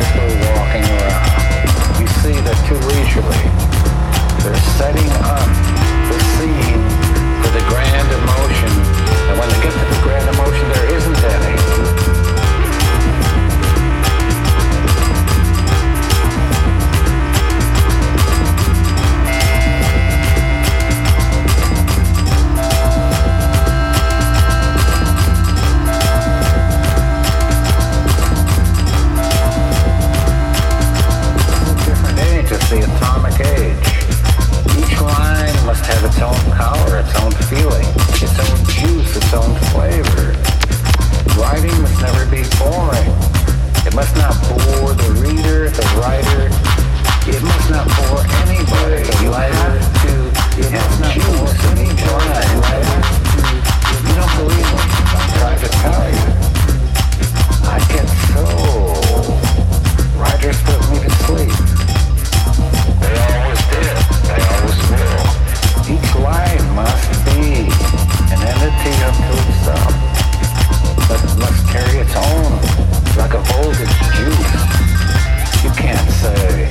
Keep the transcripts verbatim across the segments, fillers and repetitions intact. guys were walking around. You see that too leisurely. They're setting up the scene for the grand emotion. And when they get to the grand emotion, there isn't any. The atomic age. Each line must have its own power, its own feeling, its own juice, its own flavor. Writing must never be boring. It must not bore the reader, the writer. It must not bore anybody. You have to have juice in each line. You don't believe me. I'm trying to tell you. I get so... Writers put me to sleep. They always did. They always will. Each line must be an entity unto itself, but it must carry its own, like a voltage juice. You can't say,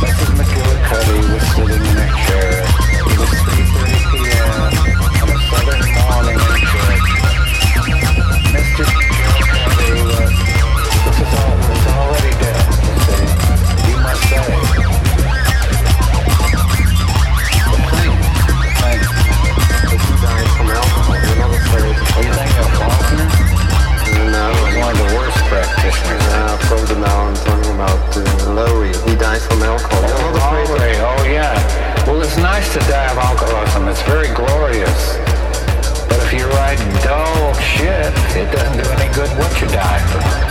Missus McGillicuddy was sitting in her chair. It was three thirty p.m. on a southern morning in church. Mister McGillicuddy was, this is all, it's already dead, you see. You must say, what do you think of Faulkner? No, he's one of the worst practitioners. No, from the now, I'm talking about uh, Lowry. He died from alcohol. Oh, Lowry, oh yeah. Well, it's nice to die of alcoholism. It's very glorious. But if you write dull shit, it doesn't do any good what you die from.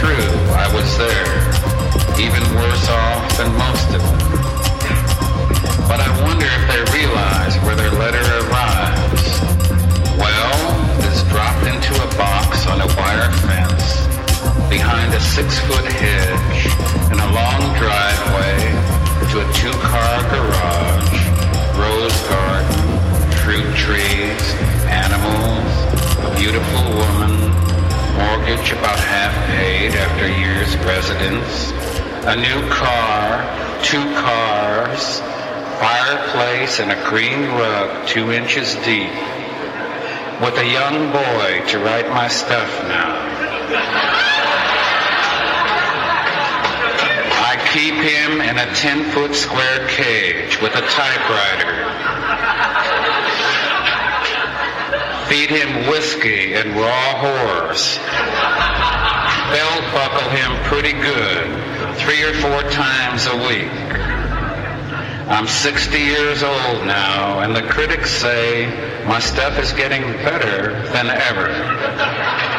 true, I was there, even worse off than most of them. But I wonder if they realize where their letter arrives. Well, it's dropped into a box on a wire fence, behind a six-foot hedge, in a long driveway to a two-car garage, rose garden, fruit trees, animals, a beautiful woman, mortgage about half paid after years' residence, a new car, two cars, fireplace, and a green rug two inches deep, with a young boy to write my stuff now. I keep him in a ten-foot square cage with a typewriter. Feed him whiskey and raw horse. Belt buckle him pretty good, three or four times a week. I'm sixty years old now, and the critics say my stuff is getting better than ever.